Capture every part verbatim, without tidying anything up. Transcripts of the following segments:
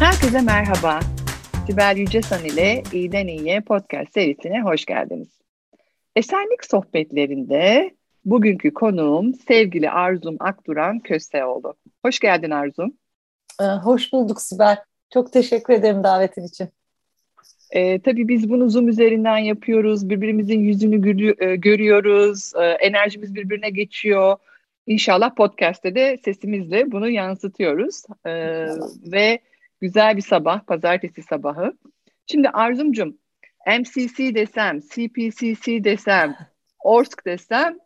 Herkese merhaba. Sibel Yücesan ile İyiden İyiye podcast serisine hoş geldiniz. Esenlik sohbetlerinde bugünkü konuğum sevgili Arzum Akduran Köseoğlu. Hoş geldin Arzum. Ee, hoş bulduk Sibel. Çok teşekkür ederim davetin için. Ee, tabii biz bunu Zoom üzerinden yapıyoruz. Birbirimizin yüzünü gülü- görüyoruz. Ee, enerjimiz birbirine geçiyor. İnşallah podcast'te de sesimizle bunu yansıtıyoruz. Ee, ve güzel bir sabah, pazartesi sabahı. Şimdi Arzumcum, M C C desem, C P C C desem, O R S K desem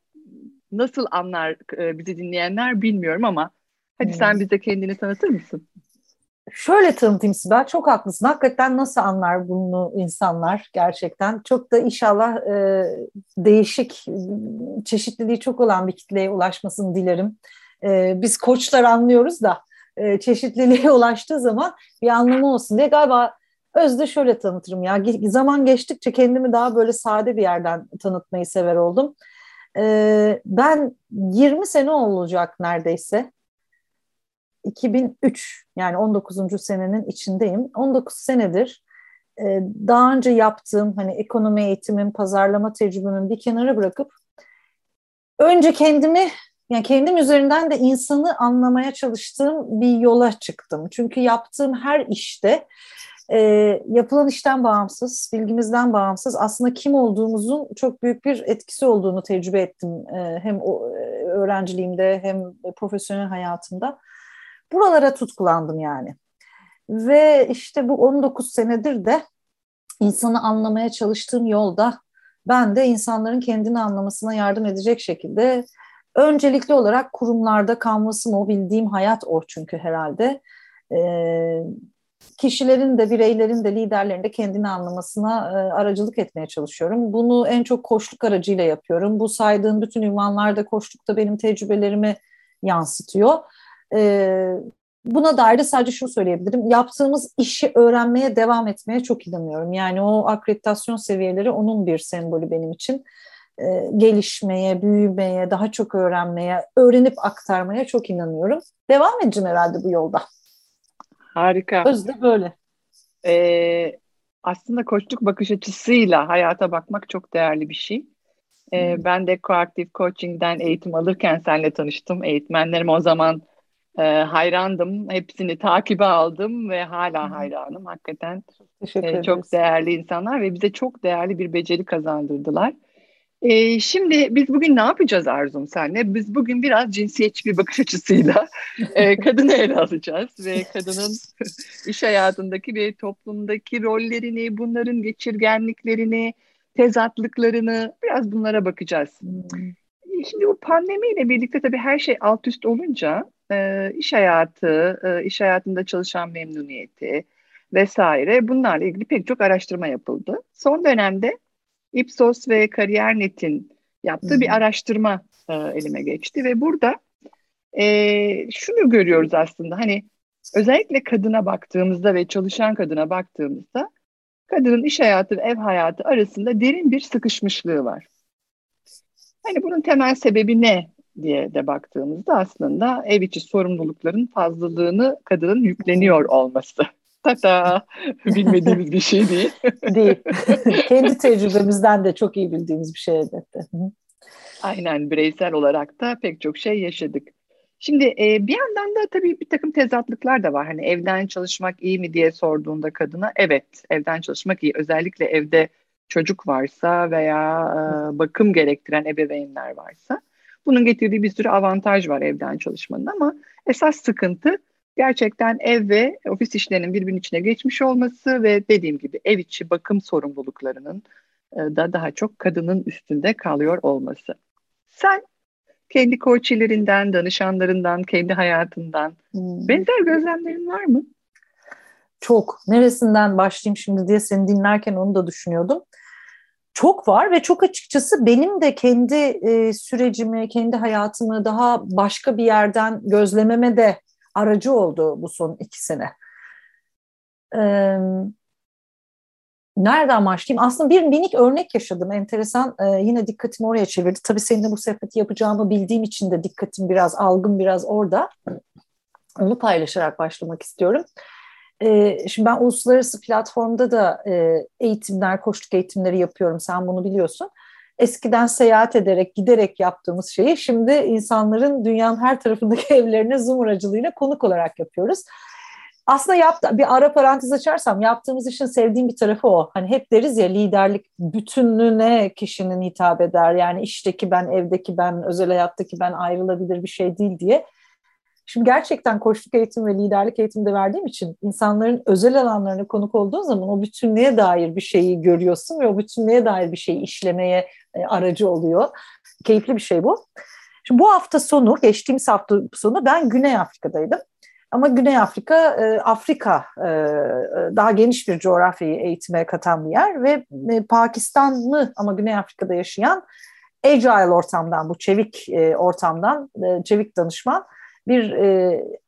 nasıl anlar e, bizi dinleyenler bilmiyorum ama hadi hmm. sen bize kendini tanıtır mısın? Şöyle tanıtayım Sibel, çok haklısın. Hakikaten nasıl anlar bunu insanlar gerçekten? Çok da inşallah e, değişik, çeşitliliği çok olan bir kitleye ulaşmasını dilerim. E, biz koçlar anlıyoruz da e, çeşitliliğe ulaştığı zaman bir anlamı olsun diye galiba özde şöyle tanıtırım ya. Zaman geçtikçe kendimi daha böyle sade bir yerden tanıtmayı sever oldum. E, ben yirmi sene olacak neredeyse. iki bin üç yani on dokuzuncu senenin içindeyim. on dokuz senedir daha önce yaptığım hani ekonomi eğitimim, pazarlama tecrübemi bir kenara bırakıp önce kendimi, yani kendim üzerinden de insanı anlamaya çalıştığım bir yola çıktım. Çünkü yaptığım her işte yapılan işten bağımsız, bilgimizden bağımsız aslında kim olduğumuzun çok büyük bir etkisi olduğunu tecrübe ettim. Hem öğrenciliğimde hem profesyonel hayatımda. Buralara tutkulandım yani. Ve işte bu on dokuz senedir de insanı anlamaya çalıştığım yolda ben de insanların kendini anlamasına yardım edecek şekilde öncelikli olarak kurumlarda kanvasım o, bildiğim hayat o çünkü herhalde. E, kişilerin de, bireylerin de, liderlerin de kendini anlamasına e, aracılık etmeye çalışıyorum. Bunu en çok koçluk aracıyla yapıyorum. Bu saydığım bütün ünvanlarda koçluk da benim tecrübelerimi yansıtıyor. Buna dair de sadece şunu söyleyebilirim. Yaptığımız işi öğrenmeye devam etmeye çok inanıyorum. Yani o akreditasyon seviyeleri onun bir sembolü benim için. Gelişmeye, büyümeye, daha çok öğrenmeye, öğrenip aktarmaya çok inanıyorum. Devam edeceğim herhalde bu yolda. Harika. Özde böyle. Ee, aslında koçluk bakış açısıyla hayata bakmak çok değerli bir şey. Ee, hmm. Ben de Coactive Coaching'den eğitim alırken seninle tanıştım. Eğitmenlerim o zaman E, hayrandım. Hepsini takibe aldım ve hala hayranım. Hakikaten e, çok değerli insanlar ve bize çok değerli bir beceri kazandırdılar. E, şimdi biz bugün ne yapacağız Arzum senle? Biz bugün biraz cinsiyetçi bir bakış açısıyla e, kadını ele alacağız ve kadının iş hayatındaki ve toplumdaki rollerini, bunların geçirgenliklerini, tezatlıklarını biraz bunlara bakacağız. E, şimdi bu pandemiyle birlikte tabii her şey alt üst olunca iş hayatı, iş hayatında çalışan memnuniyeti vesaire bunlarla ilgili pek çok araştırma yapıldı. Son dönemde Ipsos ve Kariyer nokta net'in yaptığı hmm. bir araştırma elime geçti ve burada e, şunu görüyoruz aslında, hani özellikle kadına baktığımızda ve çalışan kadına baktığımızda kadının iş hayatı ve ev hayatı arasında derin bir sıkışmışlığı var. Hani bunun temel sebebi ne diye de baktığımızda aslında ev içi sorumlulukların fazlalığını kadının yükleniyor olması. Tata! Bilmediğimiz bir şey değil. Değil. Kendi tecrübemizden de çok iyi bildiğimiz bir şey elbette. Aynen, bireysel olarak da pek çok şey yaşadık. Şimdi e, bir yandan da tabii bir takım tezatlıklar da var. Hani evden çalışmak iyi mi diye sorduğunda kadına, evet evden çalışmak iyi. Özellikle evde çocuk varsa veya e, bakım gerektiren ebeveynler varsa. Bunun getirdiği bir sürü avantaj var evden çalışmanın, ama esas sıkıntı gerçekten ev ve ofis işlerinin birbirinin içine geçmiş olması ve dediğim gibi ev içi bakım sorumluluklarının da daha çok kadının üstünde kalıyor olması. Sen kendi koçilerinden, danışanlarından, kendi hayatından hmm. benzer gözlemlerin var mı? Çok. Neresinden başlayayım şimdi diye seni dinlerken onu da düşünüyordum. Çok var ve çok açıkçası benim de kendi e, sürecimi, kendi hayatımı daha başka bir yerden gözlememe de aracı oldu bu son iki sene. Ee, nereden başlayayım? Aslında bir minik örnek yaşadım. Enteresan, e, yine dikkatimi oraya çevirdi. Tabii seninle bu sohbeti yapacağımı bildiğim için de dikkatim biraz, algım biraz orada. Onu paylaşarak başlamak istiyorum. E, şimdi ben uluslararası platformda da e, eğitimler, koçluk eğitimleri yapıyorum. Sen bunu biliyorsun. Eskiden seyahat ederek, giderek yaptığımız şeyi şimdi insanların dünyanın her tarafındaki evlerine Zoom aracılığıyla konuk olarak yapıyoruz. Aslında yaptı, bir ara parantez açarsam yaptığımız işin sevdiğim bir tarafı o. Hani hep deriz ya, liderlik bütünlüğüne kişinin hitap eder. Yani işteki ben, evdeki ben, özel hayattaki ben ayrılabilir bir şey değil diye. Şimdi gerçekten koçluk eğitimi ve liderlik eğitimde verdiğim için insanların özel alanlarına konuk olduğun zaman o bütünlüğe dair bir şeyi görüyorsun ve o bütünlüğe dair bir şeyi işlemeye aracı oluyor. Keyifli bir şey bu. Şimdi bu hafta sonu, geçtiğimiz hafta sonu ben Güney Afrika'daydım. Ama Güney Afrika, Afrika daha geniş bir coğrafyayı eğitime katan bir yer ve Pakistanlı ama Güney Afrika'da yaşayan agile ortamdan, bu çevik ortamdan, çevik danışman bir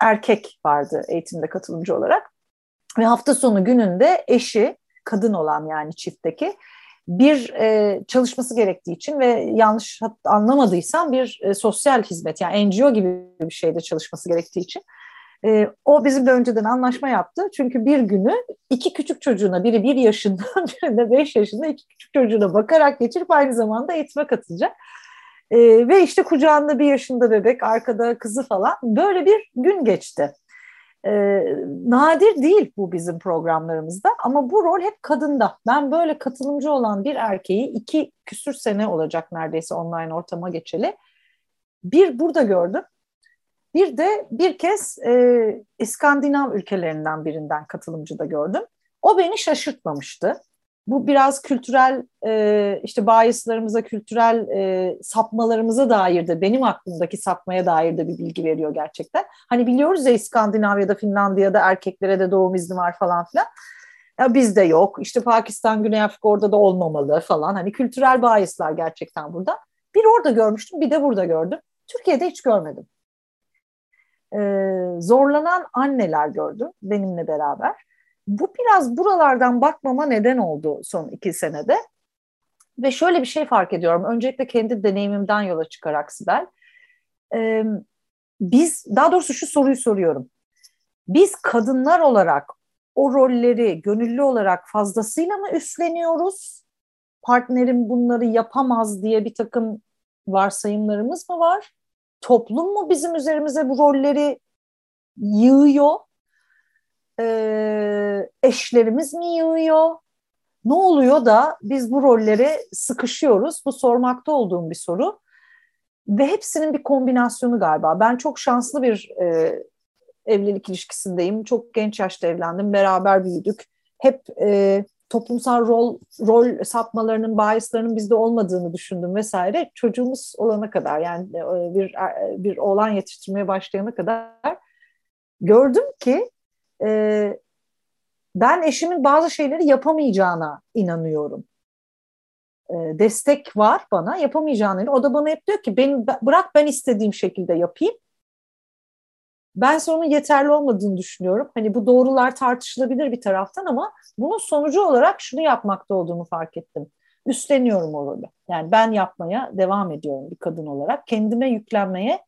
erkek vardı eğitimde katılımcı olarak. Ve hafta sonu gününde eşi, kadın olan yani çiftteki, bir çalışması gerektiği için ve yanlış anlamadıysam bir sosyal hizmet, yani N G O gibi bir şeyde çalışması gerektiği için o bizimle önceden anlaşma yaptı. Çünkü bir günü iki küçük çocuğuna, biri bir yaşında, biri de beş yaşında, iki küçük çocuğuna bakarak geçirip aynı zamanda eğitime katılacak. E, ve işte kucağında bir yaşında bebek, arkada kızı falan, böyle bir gün geçti. E, nadir değil bu bizim programlarımızda ama bu rol hep kadında. Ben böyle katılımcı olan bir erkeği iki küsür sene olacak neredeyse online ortama geçeli. Bir burada gördüm. Bir de bir kez e, İskandinav ülkelerinden birinden katılımcı da gördüm. O beni şaşırtmamıştı. Bu biraz kültürel, e, işte biaslarımıza, kültürel e, sapmalarımıza dair de, benim aklımdaki sapmaya dair de bir bilgi veriyor gerçekten. Hani biliyoruz ya, İskandinavya'da, Finlandiya'da erkeklere de doğum izni var falan filan. Ya bizde yok, işte Pakistan, Güney Afrika, orada da olmamalı falan. Hani kültürel biaslar gerçekten burada. Bir orada görmüştüm, bir de burada gördüm. Türkiye'de hiç görmedim. Ee, zorlanan anneler gördüm benimle beraber. Bu biraz buralardan bakmama neden oldu son iki senede. Ve şöyle bir şey fark ediyorum. Öncelikle kendi deneyimimden yola çıkarak Sibel. Ee, biz, daha doğrusu şu soruyu soruyorum. Biz kadınlar olarak o rolleri gönüllü olarak fazlasıyla mı üstleniyoruz? Partnerim bunları yapamaz diye bir takım varsayımlarımız mı var? Toplum mu bizim üzerimize bu rolleri yığıyor? Ee, eşlerimiz mi yığıyor? Ne oluyor da biz bu rollere sıkışıyoruz? Bu sormakta olduğum bir soru. Ve hepsinin bir kombinasyonu galiba. Ben çok şanslı bir e, evlilik ilişkisindeyim. Çok genç yaşta evlendim. Beraber büyüdük. Hep e, toplumsal rol rol sapmalarının, biaslarının bizde olmadığını düşündüm vesaire. Çocuğumuz olana kadar, yani bir bir oğlan yetiştirmeye başlayana kadar gördüm ki e, ben eşimin bazı şeyleri yapamayacağına inanıyorum. E, destek var bana, yapamayacağına. O da bana hep diyor ki, beni bırak, ben istediğim şekilde yapayım. Ben sonun yeterli olmadığını düşünüyorum. Hani bu doğrular tartışılabilir bir taraftan ama bunun sonucu olarak şunu yapmakta olduğumu fark ettim. Üstleniyorum o rolü. Yani ben yapmaya devam ediyorum bir kadın olarak. Kendime yüklenmeye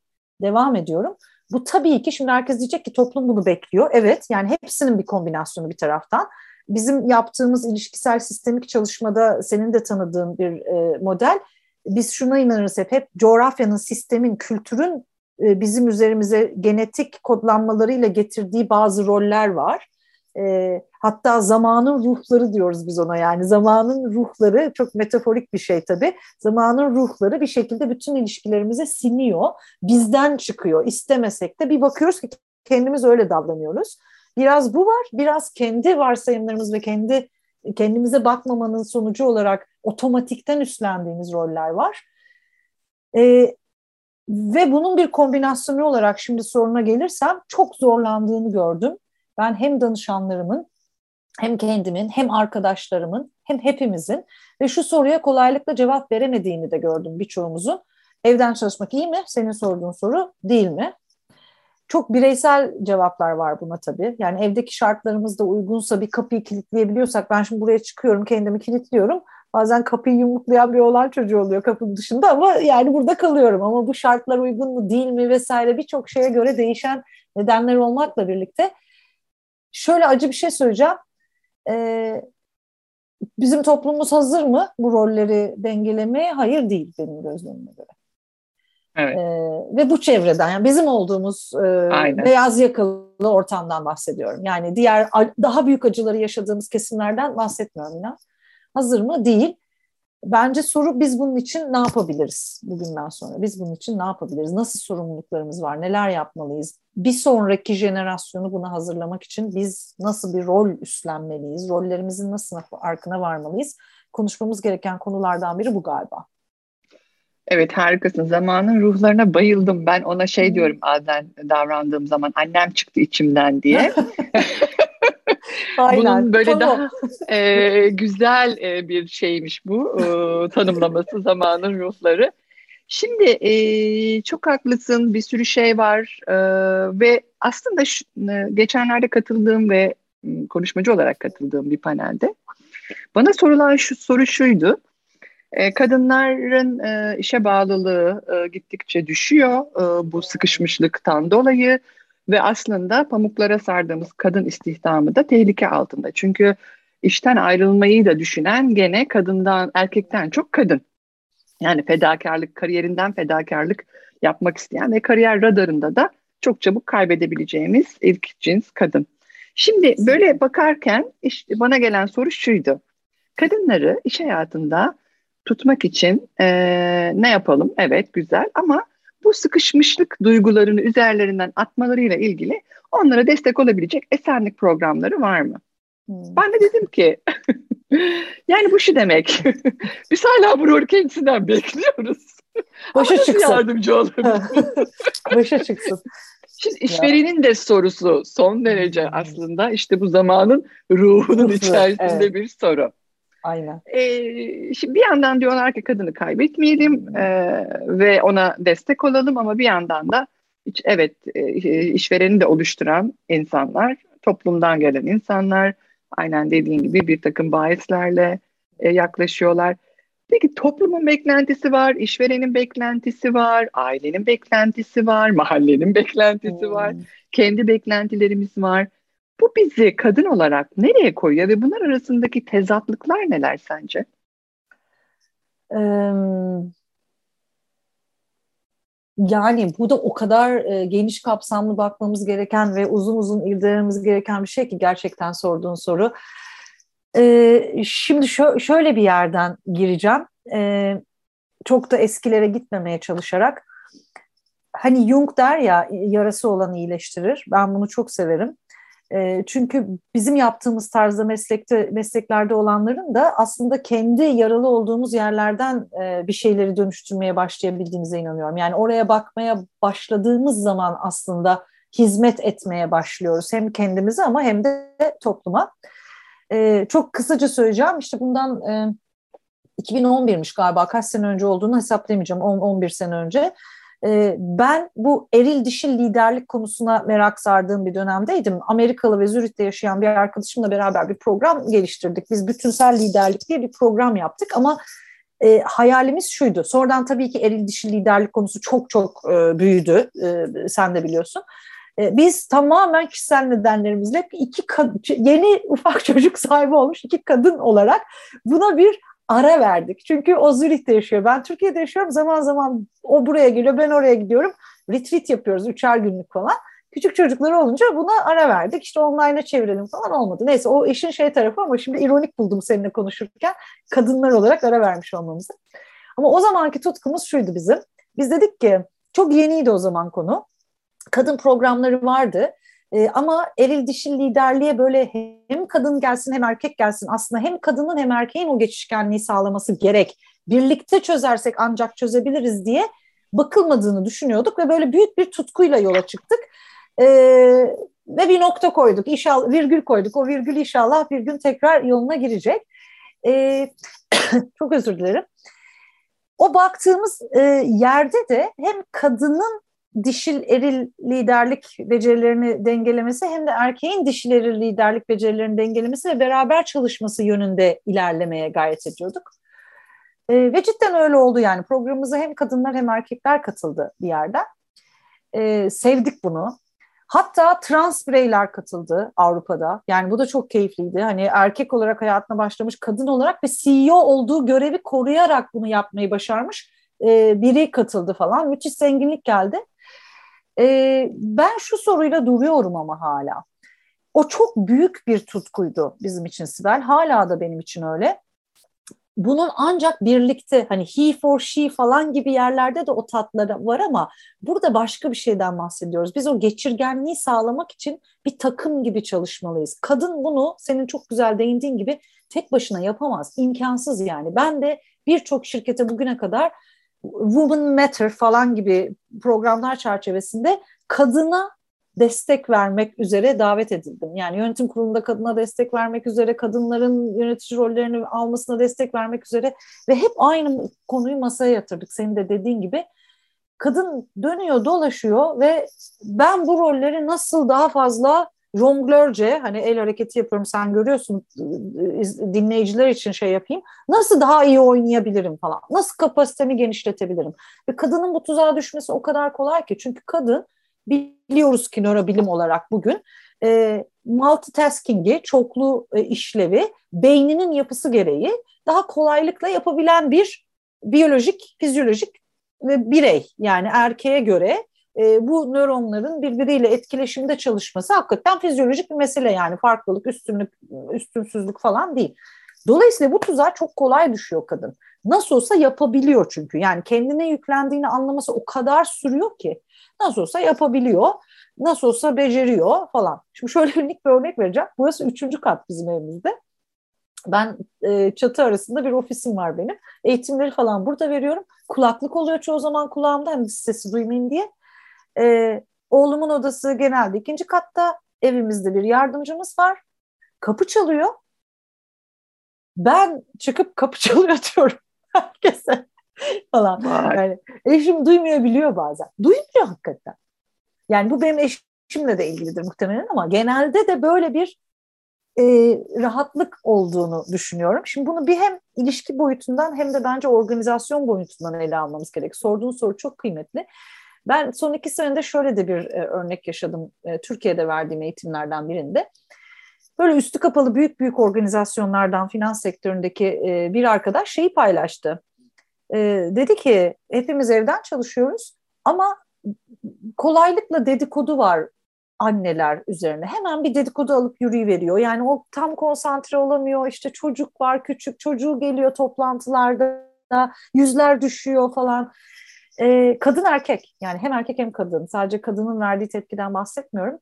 devam ediyorum. Bu tabii ki, şimdi herkes diyecek ki toplum bunu bekliyor. Evet, yani hepsinin bir kombinasyonu bir taraftan. Bizim yaptığımız ilişkisel sistemik çalışmada senin de tanıdığın bir model. Biz şuna inanırız hep, hep coğrafyanın, sistemin, kültürün bizim üzerimize genetik kodlanmalarıyla getirdiği bazı roller var. E, hatta zamanın ruhları diyoruz biz ona, yani zamanın ruhları çok metaforik bir şey tabii. Zamanın ruhları bir şekilde bütün ilişkilerimize siniyor, bizden çıkıyor. İstemesek de bir bakıyoruz ki kendimiz öyle davranıyoruz. Biraz bu var, biraz kendi varsayımlarımız ve kendi kendimize bakmamanın sonucu olarak otomatikten üstlendiğimiz roller var. Evet. Ve bunun bir kombinasyonu olarak, şimdi soruna gelirsem, çok zorlandığını gördüm. Ben hem danışanlarımın, hem kendimin, hem arkadaşlarımın, hem hepimizin ve şu soruya kolaylıkla cevap veremediğini de gördüm birçoğumuzun. Evden çalışmak iyi mi? Senin sorduğun soru değil mi? Çok bireysel cevaplar var buna tabii. Yani evdeki şartlarımız da uygunsa, bir kapıyı kilitleyebiliyorsak, ben şimdi buraya çıkıyorum, kendimi kilitliyorum. Bazen kapıyı yumruklayan bir oğlan çocuğu oluyor kapının dışında ama yani burada kalıyorum. Ama bu şartlar uygun mu değil mi vesaire, birçok şeye göre değişen nedenler olmakla birlikte. şöyle acı bir şey söyleyeceğim. Ee, bizim toplumumuz hazır mı bu rolleri dengelemeye? Hayır değil benim gözlemime göre. Evet. Ee, ve bu çevreden, yani bizim olduğumuz e, beyaz yakalı ortamdan bahsediyorum. Yani diğer daha büyük acıları yaşadığımız kesimlerden bahsetmiyorum ben. Hazır mı? Değil. Bence soru, biz bunun için ne yapabiliriz bugünden sonra? Biz bunun için ne yapabiliriz? Nasıl sorumluluklarımız var? Neler yapmalıyız? Bir sonraki jenerasyonu buna hazırlamak için biz nasıl bir rol üstlenmeliyiz? Rollerimizin nasıl farkına varmalıyız? Konuşmamız gereken konulardan biri bu galiba. Evet, harikasın. Zamanın ruhlarına bayıldım. Ben ona şey diyorum bazen davrandığım zaman, annem çıktı içimden diye. Aynen. Bunun böyle tamam. daha e, güzel e, bir şeymiş bu e, tanımlaması, zamanın ruhları. Şimdi e, çok haklısın, bir sürü şey var e, ve aslında şu, e, geçenlerde katıldığım ve e, konuşmacı olarak katıldığım bir panelde bana sorulan şu soru şuydu. E, kadınların e, işe bağlılığı e, gittikçe düşüyor e, bu sıkışmışlıktan dolayı. Ve aslında pamuklara sardığımız kadın istihdamı da tehlike altında. Çünkü işten ayrılmayı da düşünen gene kadından, erkekten çok kadın. Yani fedakarlık, kariyerinden fedakarlık yapmak isteyen ve kariyer radarında da çok çabuk kaybedebileceğimiz ilk cins kadın. Şimdi böyle bakarken işte bana gelen soru şuydu. Kadınları iş hayatında tutmak için ee, ne yapalım? Evet, güzel ama bu sıkışmışlık duygularını üzerlerinden atmalarıyla ilgili onlara destek olabilecek esenlik programları var mı? Hmm. Ben de dedim ki yani bu şu demek. Biz hala bu rol kendisinden bekliyoruz. Başa çıksın. Yardımcı olabilir. Başa çıksın. Şimdi işverenin de sorusu son derece aslında işte bu zamanın ruhunun içerisinde evet. bir soru. Aynen. Ee, şimdi bir yandan diyorlar ki kadını kaybetmeyelim e, ve ona destek olalım ama bir yandan da hiç, evet e, işvereni de oluşturan insanlar, toplumdan gelen insanlar, aynen dediğin gibi bir takım bahislerle e, yaklaşıyorlar. Peki toplumun beklentisi var, işverenin beklentisi var, ailenin beklentisi var, mahallenin beklentisi hmm. var, kendi beklentilerimiz var. Bu bizi kadın olarak nereye koyuyor ve bunlar arasındaki tezatlıklar neler sence? Ee, yani bu da o kadar e, geniş kapsamlı bakmamız gereken ve uzun uzun irdelememiz gereken bir şey ki gerçekten sorduğun soru. Ee, şimdi şö- şöyle bir yerden gireceğim. Ee, çok da eskilere gitmemeye çalışarak. Hani Jung der ya, yarası olanı iyileştirir. Ben bunu çok severim. Çünkü bizim yaptığımız tarzda meslekte, mesleklerde olanların da aslında kendi yaralı olduğumuz yerlerden bir şeyleri dönüştürmeye başlayabildiğimize inanıyorum. Yani oraya bakmaya başladığımız zaman aslında hizmet etmeye başlıyoruz. Hem kendimize ama hem de topluma. Çok kısaca söyleyeceğim. İşte bundan iki bin on birmiş galiba. Kaç sene önce olduğunu hesaplayamayacağım. on on bir sene önce. Ben bu eril dişil liderlik konusuna merak sardığım bir dönemdeydim. Amerikalı ve Zürich'te yaşayan bir arkadaşımla beraber bir program geliştirdik. Biz Bütünsel Liderlik diye bir program yaptık ama e, hayalimiz şuydu. Sonradan tabii ki eril dişil liderlik konusu çok çok e, büyüdü. E, sen de biliyorsun. E, biz tamamen kişisel nedenlerimizle iki kadın, yeni ufak çocuk sahibi olmuş iki kadın olarak buna bir ara verdik. Çünkü o Zürich'te yaşıyor. Ben Türkiye'de yaşıyorum. Zaman zaman o buraya geliyor. Ben oraya gidiyorum. Retreat yapıyoruz. Üçer günlük falan. Küçük çocukları olunca buna ara verdik. İşte online'a çevirelim falan olmadı. Neyse o işin şey tarafı ama şimdi ironik buldum seninle konuşurken. Kadınlar olarak ara vermiş olmamızı. Ama o zamanki tutkumuz şuydu bizim. Biz dedik ki çok yeniydi o zaman konu. Kadın programları vardı. Ee, ama eril dişil liderliğe böyle hem kadın gelsin hem erkek gelsin, aslında hem kadının hem erkeğin o geçişkenliği sağlaması gerek, birlikte çözersek ancak çözebiliriz diye bakılmadığını düşünüyorduk ve böyle büyük bir tutkuyla yola çıktık ee, ve bir nokta koyduk, inşallah virgül koyduk, o virgül inşallah bir gün tekrar yoluna girecek. Ee, çok özür dilerim. O baktığımız e, yerde de hem kadının dişil eril liderlik becerilerini dengelemesi hem de erkeğin dişil eril liderlik becerilerini dengelemesi ve beraber çalışması yönünde ilerlemeye gayret ediyorduk. E, ve cidden öyle oldu yani. Programımıza hem kadınlar hem erkekler katıldı bir yerden. E, sevdik bunu. Hatta trans bireyler katıldı Avrupa'da. Yani bu da çok keyifliydi. Hani erkek olarak hayatına başlamış, kadın olarak ve C E O olduğu görevi koruyarak bunu yapmayı başarmış e, biri katıldı falan. Müthiş zenginlik geldi. E, ben şu soruyla duruyorum ama hala. O çok büyük bir tutkuydu bizim için Sibel. Hala da benim için öyle. Bunun ancak birlikte hani he for she falan gibi yerlerde de o tatları var ama burada başka bir şeyden bahsediyoruz. Biz o geçirgenliği sağlamak için bir takım gibi çalışmalıyız. Kadın bunu senin çok güzel değindiğin gibi tek başına yapamaz. İmkansız yani. Ben de birçok şirkete bugüne kadar Women Matter falan gibi programlar çerçevesinde kadına destek vermek üzere davet edildim. Yani yönetim kurulunda kadına destek vermek üzere, kadınların yönetici rollerini almasına destek vermek üzere ve hep aynı konuyu masaya yatırdık. Senin de dediğin gibi kadın dönüyor, dolaşıyor ve ben bu rolleri nasıl daha fazla jonglörce, hani el hareketi yapıyorum, sen görüyorsun, dinleyiciler için şey yapayım, nasıl daha iyi oynayabilirim falan, nasıl kapasitemi genişletebilirim. Ve kadının bu tuzağa düşmesi o kadar kolay ki, çünkü kadın, biliyoruz ki nörobilim olarak bugün e, multitasking'i, çoklu e, işlevi beyninin yapısı gereği daha kolaylıkla yapabilen bir biyolojik, fizyolojik e, birey. Yani erkeğe göre e, bu nöronların birbiriyle etkileşimde çalışması hakikaten fizyolojik bir mesele, yani farklılık, üstünlük, üstünsüzlük falan değil. Dolayısıyla bu tuzağa çok kolay düşüyor kadın. Nasıl olsa yapabiliyor çünkü. Yani kendine yüklendiğini anlaması o kadar sürüyor ki. Nasıl olsa yapabiliyor, nasıl olsa beceriyor falan. Şimdi şöyle minik bir örnek vereceğim. Burası üçüncü kat bizim evimizde. Ben e, çatı arasında bir ofisim var benim. Eğitimleri falan burada veriyorum. Kulaklık oluyor çoğu zaman kulağımda, hani sesi duymayayım diye. E, oğlumun odası genelde ikinci katta. Evimizde bir yardımcımız var. Kapı çalıyor. Ben çıkıp kapı çalıyor diyorum herkese falan. Yani eşim duymuyor, biliyor bazen. Duymuyor hakikaten. Yani bu benim eşimle de ilgilidir muhtemelen ama genelde de böyle bir e, rahatlık olduğunu düşünüyorum. Şimdi bunu bir hem ilişki boyutundan hem de bence organizasyon boyutundan ele almamız gerek. Sorduğun soru çok kıymetli. Ben son iki senede şöyle de bir e, örnek yaşadım. E, Türkiye'de verdiğim eğitimlerden birinde. Böyle üstü kapalı büyük büyük organizasyonlardan, finans sektöründeki bir arkadaş şeyi paylaştı. Dedi ki hepimiz evden çalışıyoruz ama kolaylıkla dedikodu var anneler üzerine. Hemen bir dedikodu alıp yürüyüveriyor. Yani o tam konsantre olamıyor. İşte çocuk var, küçük çocuğu geliyor toplantılarda, yüzler düşüyor falan. Kadın erkek, yani hem erkek hem kadın. Sadece kadının verdiği tepkiden bahsetmiyorum.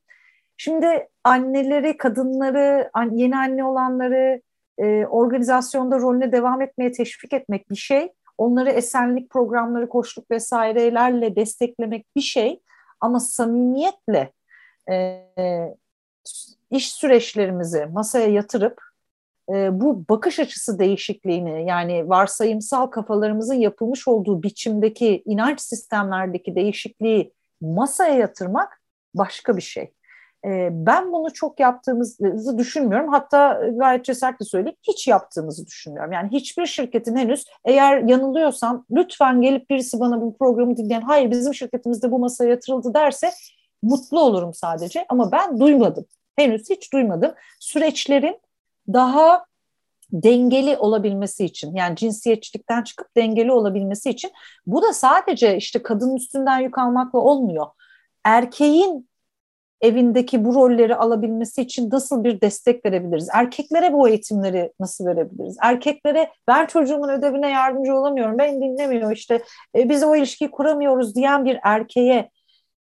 Şimdi anneleri, kadınları, yeni anne olanları e, organizasyonda rolüne devam etmeye teşvik etmek bir şey. Onları esenlik programları, koçluk vesairelerle desteklemek bir şey. Ama samimiyetle e, iş süreçlerimizi masaya yatırıp e, bu bakış açısı değişikliğini, yani varsayımsal kafalarımızın yapılmış olduğu biçimdeki inanç sistemlerdeki değişikliği masaya yatırmak başka bir şey. Ben bunu çok yaptığımızı düşünmüyorum. Hatta gayet cesaretle söyleyeyim, hiç yaptığımızı düşünmüyorum. Yani hiçbir şirketin henüz, eğer yanılıyorsam lütfen gelip birisi bana bu programı dinleyen, hayır bizim şirketimizde bu masaya yatırıldı derse mutlu olurum sadece. Ama ben duymadım. Henüz hiç duymadım. Süreçlerin daha dengeli olabilmesi için, yani cinsiyetçilikten çıkıp dengeli olabilmesi için, bu da sadece işte kadının üstünden yük almakla olmuyor. Erkeğin evindeki bu rolleri alabilmesi için nasıl bir destek verebiliriz? Erkeklere bu eğitimleri nasıl verebiliriz? Erkeklere ben çocuğumun ödevine yardımcı olamıyorum, beni dinlemiyor, işte e, biz o ilişkiyi kuramıyoruz diyen bir erkeğe,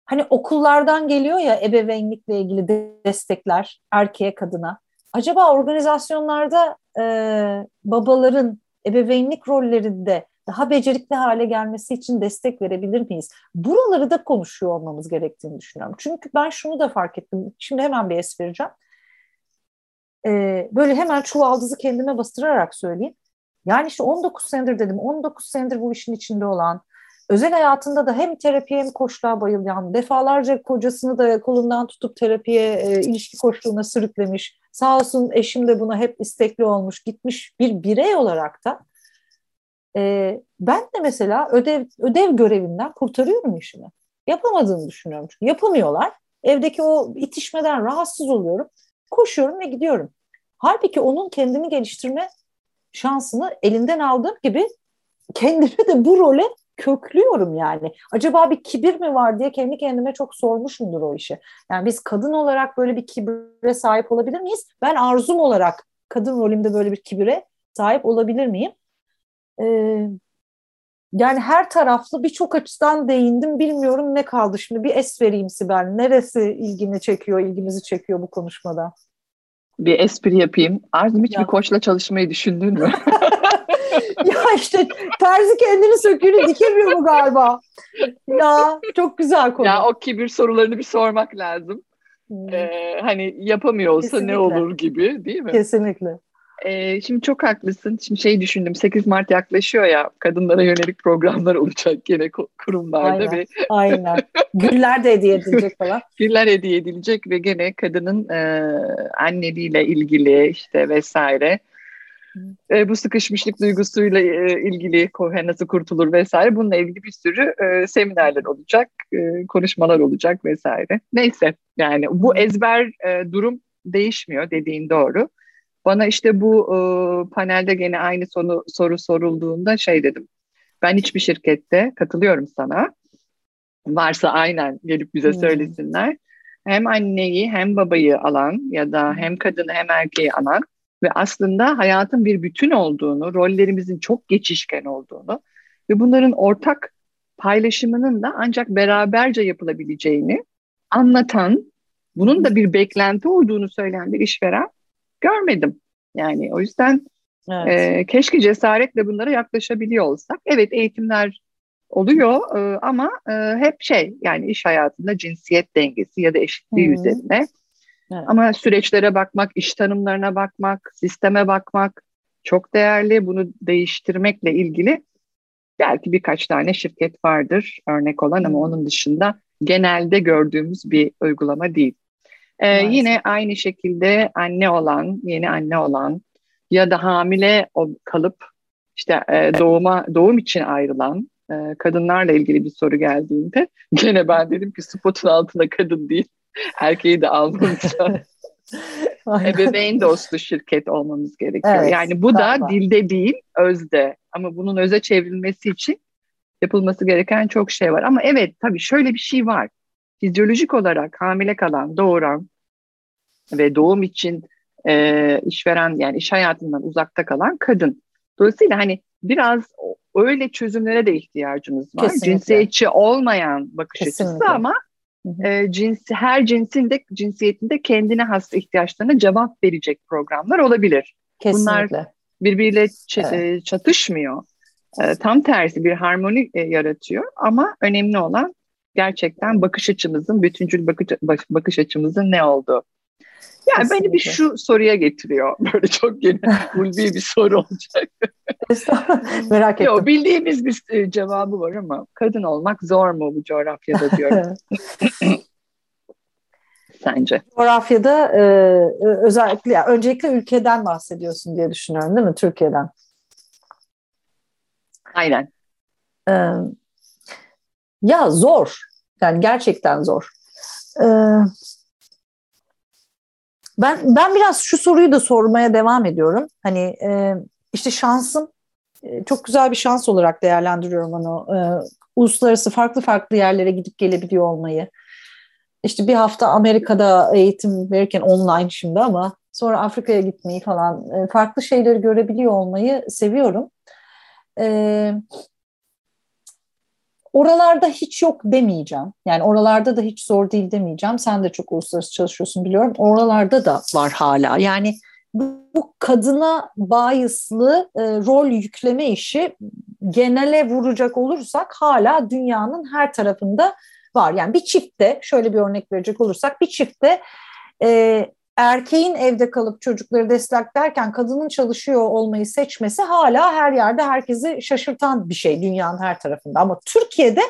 hani okullardan geliyor ya ebeveynlikle ilgili destekler erkeğe, kadına. Acaba organizasyonlarda e, babaların ebeveynlik rollerinde daha becerikli hale gelmesi için destek verebilir miyiz? Buraları da konuşuyor olmamız gerektiğini düşünüyorum. Çünkü ben şunu da fark ettim. Şimdi hemen bir es vereceğim. Ee, böyle hemen çuvaldızı kendime bastırarak söyleyeyim. Yani işte on dokuz senedir dedim. on dokuz senedir bu işin içinde olan, özel hayatında da hem terapiye hem koçluğa bayılan, defalarca kocasını da kolundan tutup terapiye, e, ilişki koçluğuna sürüklemiş, sağ olsun eşim de buna hep istekli olmuş, gitmiş bir birey olarak da Ee, ben de mesela ödev ödev görevinden kurtarıyorum işimi. Yapamadığını düşünüyorum çünkü. Yapamıyorlar. Evdeki o itişmeden rahatsız oluyorum. Koşuyorum ve gidiyorum. Halbuki onun kendini geliştirme şansını elinden aldığım gibi kendime de bu role köklüyorum yani. Acaba bir kibir mi var diye kendi kendime çok sormuşumdur o işi. Yani biz kadın olarak böyle bir kibire sahip olabilir miyiz? Ben arzum olarak kadın rolümde böyle bir kibire sahip olabilir miyim? Ee, yani her taraflı birçok açıdan değindim. Bilmiyorum ne kaldı şimdi. Bir es vereyim Sibel. Neresi ilgini çekiyor, ilgimizi çekiyor bu konuşmada? Bir espri yapayım. Arzum hiç ya. Bir koçla çalışmayı düşündün mü? Ya işte terzi kendini söküğünü dikemiyor mu galiba? Ya çok güzel konu. Ya o kibir sorularını bir sormak lazım. Hmm. Ee, hani yapamıyor olsa kesinlikle. Ne olur gibi değil mi? Kesinlikle. Ee, şimdi çok haklısın. Şimdi şey düşündüm. sekiz Mart yaklaşıyor ya. Kadınlara yönelik programlar olacak gene kurumlarda. Aynen. Ve... Aynen. Güller de hediye edilecek falan. Güller hediye edilecek ve gene kadının e, anneliğiyle ilgili işte vesaire. E, bu sıkışmışlık duygusuyla e, ilgili nasıl kurtulur vesaire. Bununla ilgili bir sürü e, seminerler olacak, e, konuşmalar olacak vesaire. Neyse yani bu ezber e, durum değişmiyor dediğin doğru. Bana işte bu e, panelde gene aynı sonu, soru sorulduğunda şey dedim. Ben hiçbir şirkette katılıyorum sana. Varsa aynen gelip bize söylesinler. Hem anneyi hem babayı alan ya da hem kadını hem erkeği alan ve aslında hayatın bir bütün olduğunu, rollerimizin çok geçişken olduğunu ve bunların ortak paylaşımının da ancak beraberce yapılabileceğini anlatan, bunun da bir beklenti olduğunu söyleyen bir işveren görmedim. Yani o yüzden evet. e, keşke cesaretle bunlara yaklaşabiliyor olsak. Evet eğitimler oluyor e, ama e, hep şey yani iş hayatında cinsiyet dengesi ya da eşitliği hmm. üzerine. Evet. Ama süreçlere bakmak, iş tanımlarına bakmak, sisteme bakmak çok değerli. Bunu değiştirmekle ilgili belki birkaç tane şirket vardır örnek olan ama onun dışında genelde gördüğümüz bir uygulama değil. Ee, yine aynı şekilde anne olan, yeni anne olan ya da hamile kalıp işte doğuma doğum için ayrılan kadınlarla ilgili bir soru geldiğinde gene ben dedim ki spotun altında kadın değil. Erkeği de almanıza ebeveyn dostu şirket olmamız gerekiyor. Evet, yani bu galiba. Da dilde değil, özde. Ama bunun öze çevrilmesi için yapılması gereken çok şey var. Ama evet tabii şöyle bir şey var. Fizyolojik olarak hamile kalan, doğuran ve doğum için e, işveren yani iş hayatından uzakta kalan kadın. Dolayısıyla hani biraz öyle çözümlere de ihtiyacımız var. Kesinlikle. Cinsiyetçi olmayan bakış Kesinlikle. Açısı ama E, cinsi, her cinsin de cinsiyetinde kendine has ihtiyaçlarına cevap verecek programlar olabilir. Kesinlikle. Bunlar birbiriyle ç- evet. çatışmıyor. E, tam tersi bir harmoni e, yaratıyor ama önemli olan gerçekten bakış açımızın, bütüncül bakış, bakış açımızın ne olduğu. Yani Kesinlikle. Beni bir şu soruya getiriyor. Böyle çok genel, ulvi bir soru olacak. Merak Yo, ettim. Bildiğimiz bir cevabı var ama kadın olmak zor mu bu coğrafyada diyorum. Sence? Coğrafyada e, özellikle, yani öncelikle ülkeden bahsediyorsun diye düşünüyorum değil mi? Türkiye'den. Aynen. E, ya zor. Yani gerçekten zor. Evet. Ben ben biraz şu soruyu da sormaya devam ediyorum. Hani e, işte şansım e, çok güzel bir şans olarak değerlendiriyorum onu. E, uluslararası farklı farklı yerlere gidip gelebiliyor olmayı. İşte bir hafta Amerika'da eğitim verirken online şimdi ama sonra Afrika'ya gitmeyi falan e, farklı şeyleri görebiliyor olmayı seviyorum. E, Oralarda hiç yok demeyeceğim. Yani oralarda da hiç zor değil demeyeceğim. Sen de çok uluslararası çalışıyorsun biliyorum. Oralarda da var hala. Yani bu, bu kadına bayıslı e, rol yükleme işi genele vuracak olursak hala dünyanın her tarafında var. Yani bir çiftte şöyle bir örnek verecek olursak bir çiftte e, erkeğin evde kalıp çocukları desteklerken kadının çalışıyor olmayı seçmesi hala her yerde herkesi şaşırtan bir şey dünyanın her tarafında. Ama Türkiye'de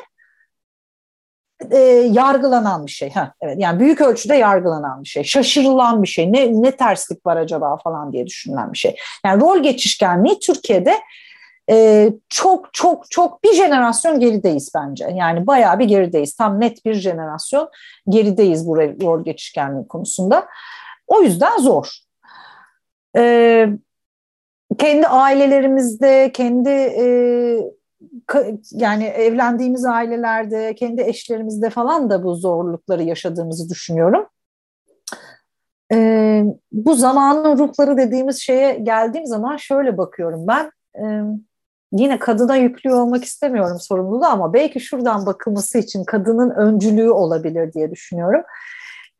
e, yargılanan bir şey. Ha, evet, yani büyük ölçüde yargılanan bir şey, şaşırılan bir şey, ne, ne terslik var acaba falan diye düşünülen bir şey. Yani rol geçişkenliği Türkiye'de e, çok çok çok bir jenerasyon gerideyiz bence. Yani bayağı bir gerideyiz. Tam net bir jenerasyon gerideyiz bu rol geçişkenliği konusunda. O yüzden zor. E, kendi ailelerimizde, kendi e, ka, yani evlendiğimiz ailelerde, kendi eşlerimizde falan da bu zorlukları yaşadığımızı düşünüyorum. Ee, bu zamanın ruhları dediğimiz şeye geldiğim zaman şöyle bakıyorum ben, e, yine kadına yüklü olmak istemiyorum sorumluluğu, ama belki şuradan bakılması için kadının öncülüğü olabilir diye düşünüyorum.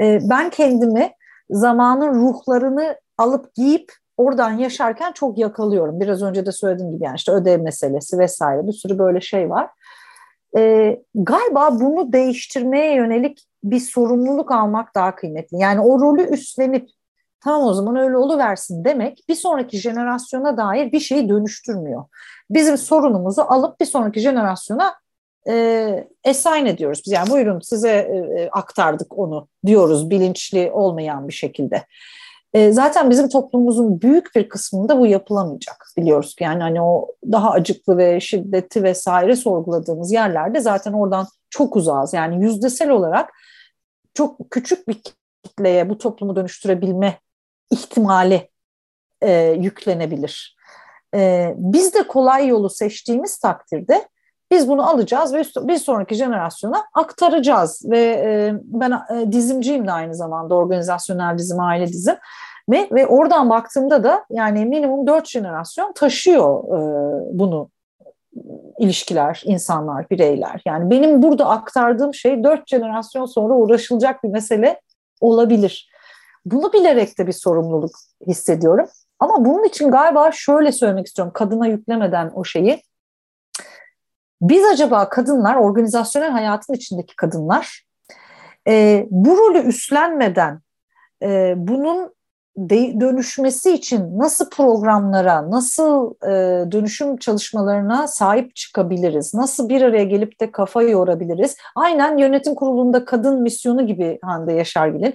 Ee, ben kendimi zamanın ruhlarını alıp giyip oradan yaşarken çok yakalıyorum. Biraz önce de söylediğim gibi, yani işte ödev meselesi vesaire, bir sürü böyle şey var. Ee, galiba bunu değiştirmeye yönelik bir sorumluluk almak daha kıymetli. Yani o rolü üstlenip tamam o zaman öyle oluversin demek bir sonraki jenerasyona dair bir şeyi dönüştürmüyor. Bizim sorunumuzu alıp bir sonraki jenerasyona e, assign ediyoruz. Biz yani buyurun size e, aktardık onu diyoruz, bilinçli olmayan bir şekilde. E, zaten bizim toplumumuzun büyük bir kısmında bu yapılamayacak, biliyoruz ki. Yani hani o daha acıklı ve şiddeti vesaire sorguladığımız yerlerde zaten oradan çok uzağız. Yani yüzdesel olarak çok küçük bir kitleye bu toplumu dönüştürebilme ihtimali e, yüklenebilir. E, biz de kolay yolu seçtiğimiz takdirde biz bunu alacağız ve bir sonraki jenerasyona aktaracağız. Ve e, ben e, dizimciyim de aynı zamanda, organizasyonel dizim, aile dizim. Ve, ve oradan baktığımda da yani minimum dört jenerasyon taşıyor e, bunu. İlişkiler, insanlar, bireyler. Yani benim burada aktardığım şey dört jenerasyon sonra uğraşılacak bir mesele olabilir. Bunu bilerek de bir sorumluluk hissediyorum. Ama bunun için galiba şöyle söylemek istiyorum, kadına yüklemeden o şeyi. Biz acaba kadınlar, organizasyonel hayatın içindeki kadınlar, e, bu rolü üstlenmeden e, bunun dönüşmesi için nasıl programlara, nasıl e, dönüşüm çalışmalarına sahip çıkabiliriz? Nasıl bir araya gelip de kafa yorabiliriz? Aynen yönetim kurulunda kadın misyonu gibi Hande Yaşargil'in,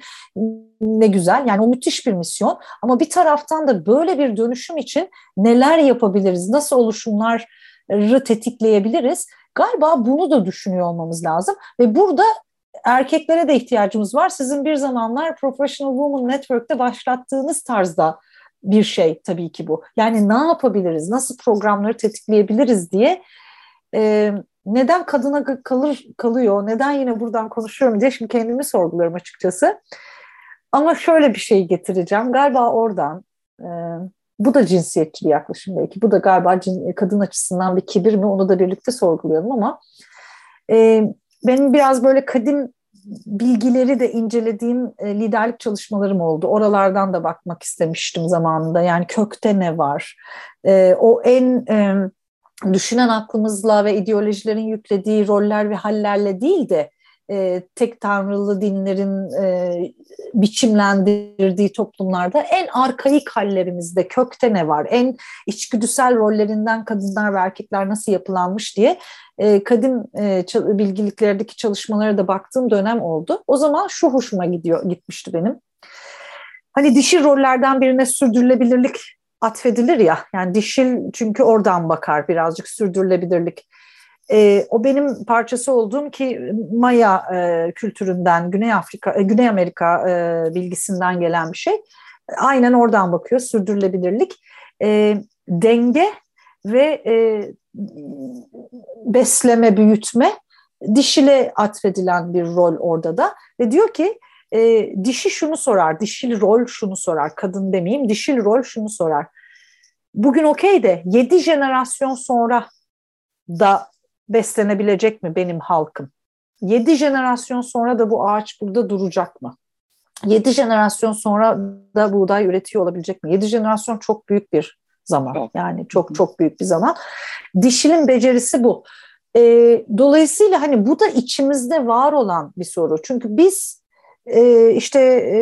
ne güzel yani, o müthiş bir misyon, ama bir taraftan da böyle bir dönüşüm için neler yapabiliriz? Nasıl oluşumları tetikleyebiliriz? Galiba bunu da düşünüyor olmamız lazım ve burada erkeklere de ihtiyacımız var. Sizin bir zamanlar Professional Women Network'te başlattığınız tarzda bir şey tabii ki bu. Yani ne yapabiliriz, nasıl programları tetikleyebiliriz diye e, neden kadına kalır kalıyor, neden yine buradan konuşuyorum diye şimdi kendimi sorguluyorum açıkçası. Ama şöyle bir şey getireceğim. Galiba oradan, e, bu da cinsiyetçi bir yaklaşım belki. Bu da galiba cin, kadın açısından bir kibir mi, onu da birlikte sorgulayalım ama... E, Benim biraz böyle kadim bilgileri de incelediğim liderlik çalışmalarım oldu. Oralardan da bakmak istemiştim zamanında. Yani kökte ne var? O en düşünen aklımızla ve ideolojilerin yüklediği roller ve hallerle değil de tek tanrılı dinlerin biçimlendirdiği toplumlarda en arkaik hallerimizde kökte ne var? En içgüdüsel rollerinden kadınlar ve erkekler nasıl yapılanmış diye kadim bilgiliklerdeki çalışmalara da baktığım dönem oldu. O zaman şu hoşuma gidiyor, gitmişti benim. Hani dişil rollerden birine sürdürülebilirlik atfedilir ya. Yani dişil çünkü oradan bakar birazcık sürdürülebilirlik. E, o benim parçası olduğum ki Maya e, kültüründen, Güney Afrika, e, Güney Amerika e, bilgisinden gelen bir şey. Aynen oradan bakıyor sürdürülebilirlik. E, denge ve e, besleme, büyütme dişile atfedilen bir rol orada da. Ve diyor ki e, dişi şunu sorar, dişil rol şunu sorar, kadın demeyeyim, dişil rol şunu sorar. Bugün okey de yedi jenerasyon sonra da beslenebilecek mi benim halkım? Yedi jenerasyon sonra da bu ağaç burada duracak mı? Yedi jenerasyon sonra da buğday üretiyor olabilecek mi? Yedi jenerasyon çok büyük bir zaman. Yani çok çok büyük bir zaman. Dişilin becerisi bu. E, dolayısıyla hani bu da içimizde var olan bir soru. Çünkü biz e, işte e,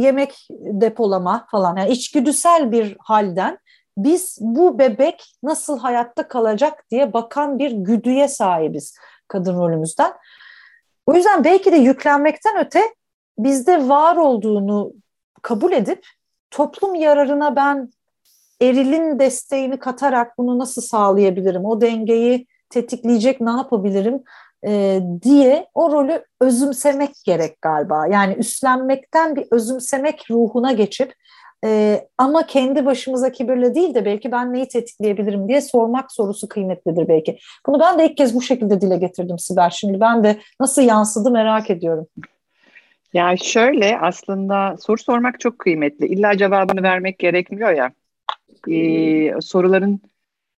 yemek depolama falan, yani içgüdüsel bir halden biz bu bebek nasıl hayatta kalacak diye bakan bir güdüye sahibiz kadın rolümüzden. O yüzden belki de yüklenmekten öte bizde var olduğunu kabul edip toplum yararına ben erilin desteğini katarak bunu nasıl sağlayabilirim, o dengeyi tetikleyecek ne yapabilirim e, diye o rolü özümsemek gerek galiba. Yani üstlenmekten bir özümsemek ruhuna geçip Ee, ama kendi başımıza kibirle değil de belki ben neyi tetikleyebilirim diye sormak sorusu kıymetlidir belki. Bunu ben de ilk kez bu şekilde dile getirdim Sibel. Şimdi ben de nasıl yansıdı merak ediyorum. Ya şöyle, aslında soru sormak çok kıymetli. İlla cevabını vermek gerekmiyor ya. Ee, soruların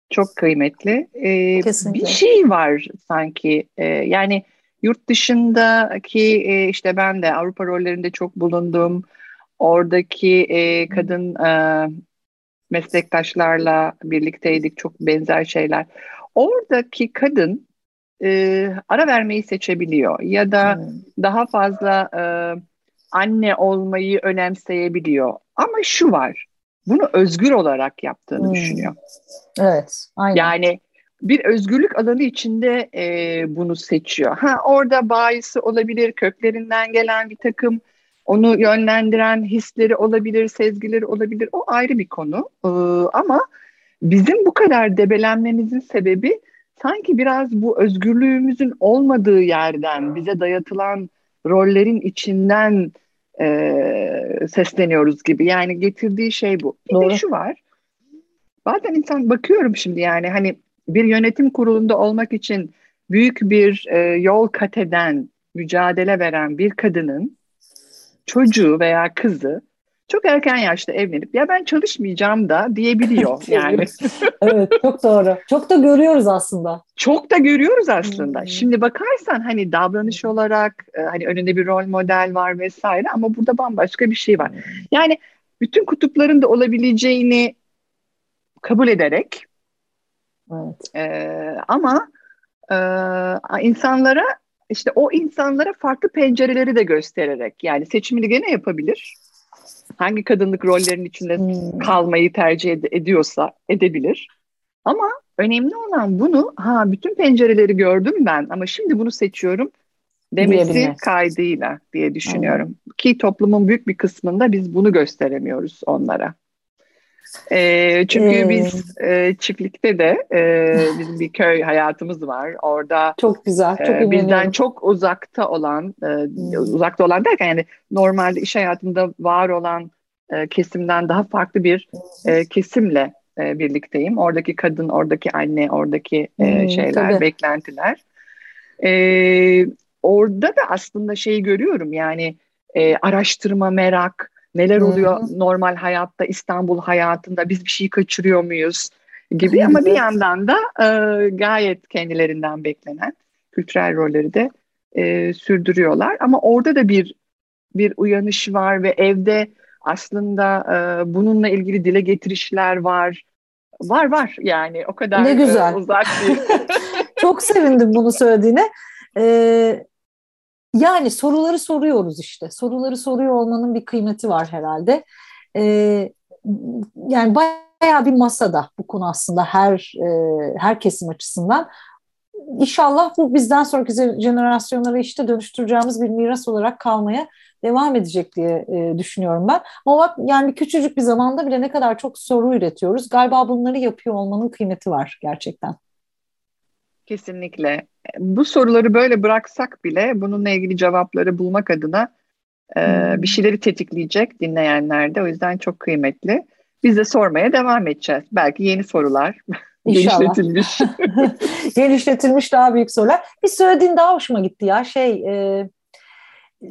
çok kıymetli. Ee, Kesinlikle. Bir şey var sanki. Ee, yani yurt dışındaki işte ben de Avrupa rollerinde çok bulundum. Oradaki e, kadın e, meslektaşlarla birlikteydik. Çok benzer şeyler. Oradaki kadın e, ara vermeyi seçebiliyor. Ya da hmm. daha fazla e, anne olmayı önemseyebiliyor. Ama şu var. Bunu özgür olarak yaptığını hmm. düşünüyor. Evet. Aynen. Yani bir özgürlük alanı içinde e, bunu seçiyor. Ha, orada bayisi olabilir. Köklerinden gelen bir takım onu yönlendiren hisleri olabilir, sezgileri olabilir. O ayrı bir konu. Ee, ama bizim bu kadar debelenmemizin sebebi sanki biraz bu özgürlüğümüzün olmadığı yerden, bize dayatılan rollerin içinden e, sesleniyoruz gibi. Yani getirdiği şey bu. Bir Doğru. de şu var. Bazen insan bakıyorum şimdi yani hani bir yönetim kurulunda olmak için büyük bir e, yol kat eden, mücadele veren bir kadının çocuğu veya kızı çok erken yaşta evlenip ya ben çalışmayacağım da diyebiliyor yani. Evet, çok doğru. Çok da görüyoruz aslında. Çok da görüyoruz aslında. Hmm. Şimdi bakarsan hani davranış olarak hani önünde bir rol model var vesaire ama burada bambaşka bir şey var. Yani bütün kutupların da olabileceğini kabul ederek evet. e, ama e, insanlara İşte o insanlara farklı pencereleri de göstererek yani seçimini gene yapabilir. Hangi kadınlık rollerinin içinde hmm. kalmayı tercih ed- ediyorsa edebilir. Ama önemli olan bunu ha bütün pencereleri gördüm ben ama şimdi bunu seçiyorum demesi Diyebilmek. kaydıyla diye düşünüyorum. Hmm. Ki toplumun büyük bir kısmında biz bunu gösteremiyoruz onlara. E, çünkü hmm. biz e, çiftlikte de e, bizim bir köy hayatımız var. Orada çok güzel, çok e, bizden çok uzakta olan, e, hmm. uzakta olan derken yani normalde iş hayatında var olan e, kesimden daha farklı bir e, kesimle e, birlikteyim. Oradaki kadın, oradaki anne, oradaki e, şeyler, hmm, beklentiler. E, orada da aslında şeyi görüyorum yani e, araştırma, merak. Neler oluyor hmm. normal hayatta, İstanbul hayatında, biz bir şey kaçırıyor muyuz gibi evet. ama bir yandan da e, gayet kendilerinden beklenen kültürel rolleri de e, sürdürüyorlar. Ama orada da bir bir uyanış var ve evde aslında e, bununla ilgili dile getirişler var. Var var yani o kadar ne güzel. E, uzak değil. Çok sevindim bunu söylediğine. Evet. Yani soruları soruyoruz işte. Soruları soruyor olmanın bir kıymeti var herhalde. Ee, yani bayağı bir masada bu konu aslında her e, her kesim açısından. İnşallah bu bizden sonraki jenerasyonlara işte dönüştüreceğimiz bir miras olarak kalmaya devam edecek diye e, düşünüyorum ben. Ama bak yani küçücük bir zamanda bile ne kadar çok soru üretiyoruz. Galiba bunları yapıyor olmanın kıymeti var gerçekten. Kesinlikle. Bu soruları böyle bıraksak bile bununla ilgili cevapları bulmak adına e, bir şeyleri tetikleyecek dinleyenler de. O yüzden çok kıymetli. Biz de sormaya devam edeceğiz. Belki yeni sorular. İnşallah. Genişletilmiş. Genişletilmiş daha büyük sorular. Bir söylediğin daha hoşuma gitti ya. Şey e,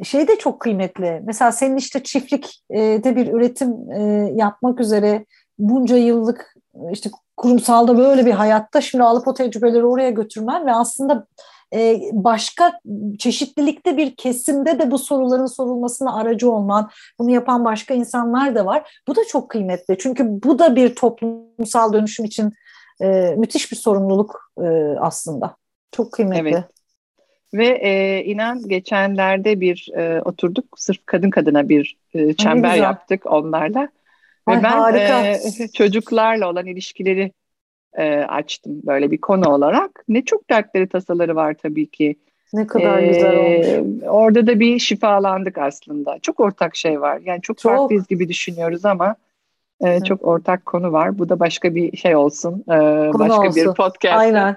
şey de çok kıymetli. Mesela senin işte çiftlikte bir üretim e, yapmak üzere bunca yıllık işte kurumsalda böyle bir hayatta şimdi alıp o tecrübeleri oraya götürmen ve aslında başka çeşitlilikte bir kesimde de bu soruların sorulmasına aracı olman, bunu yapan başka insanlar da var. Bu da çok kıymetli çünkü bu da bir toplumsal dönüşüm için müthiş bir sorumluluk aslında. Çok kıymetli. Evet. Ve e, inan geçenlerde bir e, oturduk sırf kadın kadına bir e, çember yaptık onlarla. Ve Ay, ben e, çocuklarla olan ilişkileri e, açtım böyle bir konu olarak. Ne çok dertleri tasaları var tabii ki. Ne kadar e, güzel olmuş. Orada da bir şifalandık aslında. Çok ortak şey var. Yani çok, çok farklıyız gibi düşünüyoruz ama Ee, çok ortak konu var. Bu da başka bir şey olsun. Ee, başka olsun. Bir podcast. Aynen.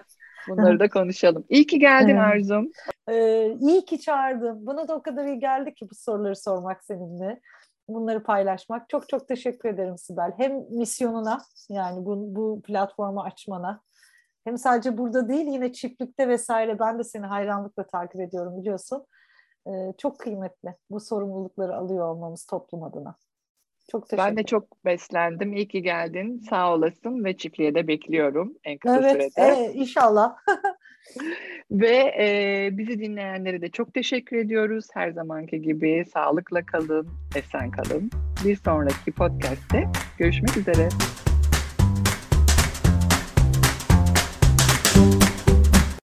Bunları da konuşalım. İyi ki geldin Arzum. Ee, iyi ki çağırdın. Bana da o kadar iyi geldi ki bu soruları sormak seninle. Bunları paylaşmak. Çok çok teşekkür ederim Sibel. Hem misyonuna, yani bu, bu platformu açmana, hem sadece burada değil, yine çiftlikte vesaire, ben de seni hayranlıkla takip ediyorum biliyorsun. Ee, çok kıymetli bu sorumlulukları alıyor olmamız toplum adına. Çok teşekkür ederim. Ben de çok beslendim. İyi ki geldin. Sağ olasın ve çiftliğe de bekliyorum en kısa evet, sürede. Evet, inşallah. Ve e, bizi dinleyenlere de çok teşekkür ediyoruz. Her zamanki gibi sağlıkla kalın, esen kalın. Bir sonraki podcast'te görüşmek üzere.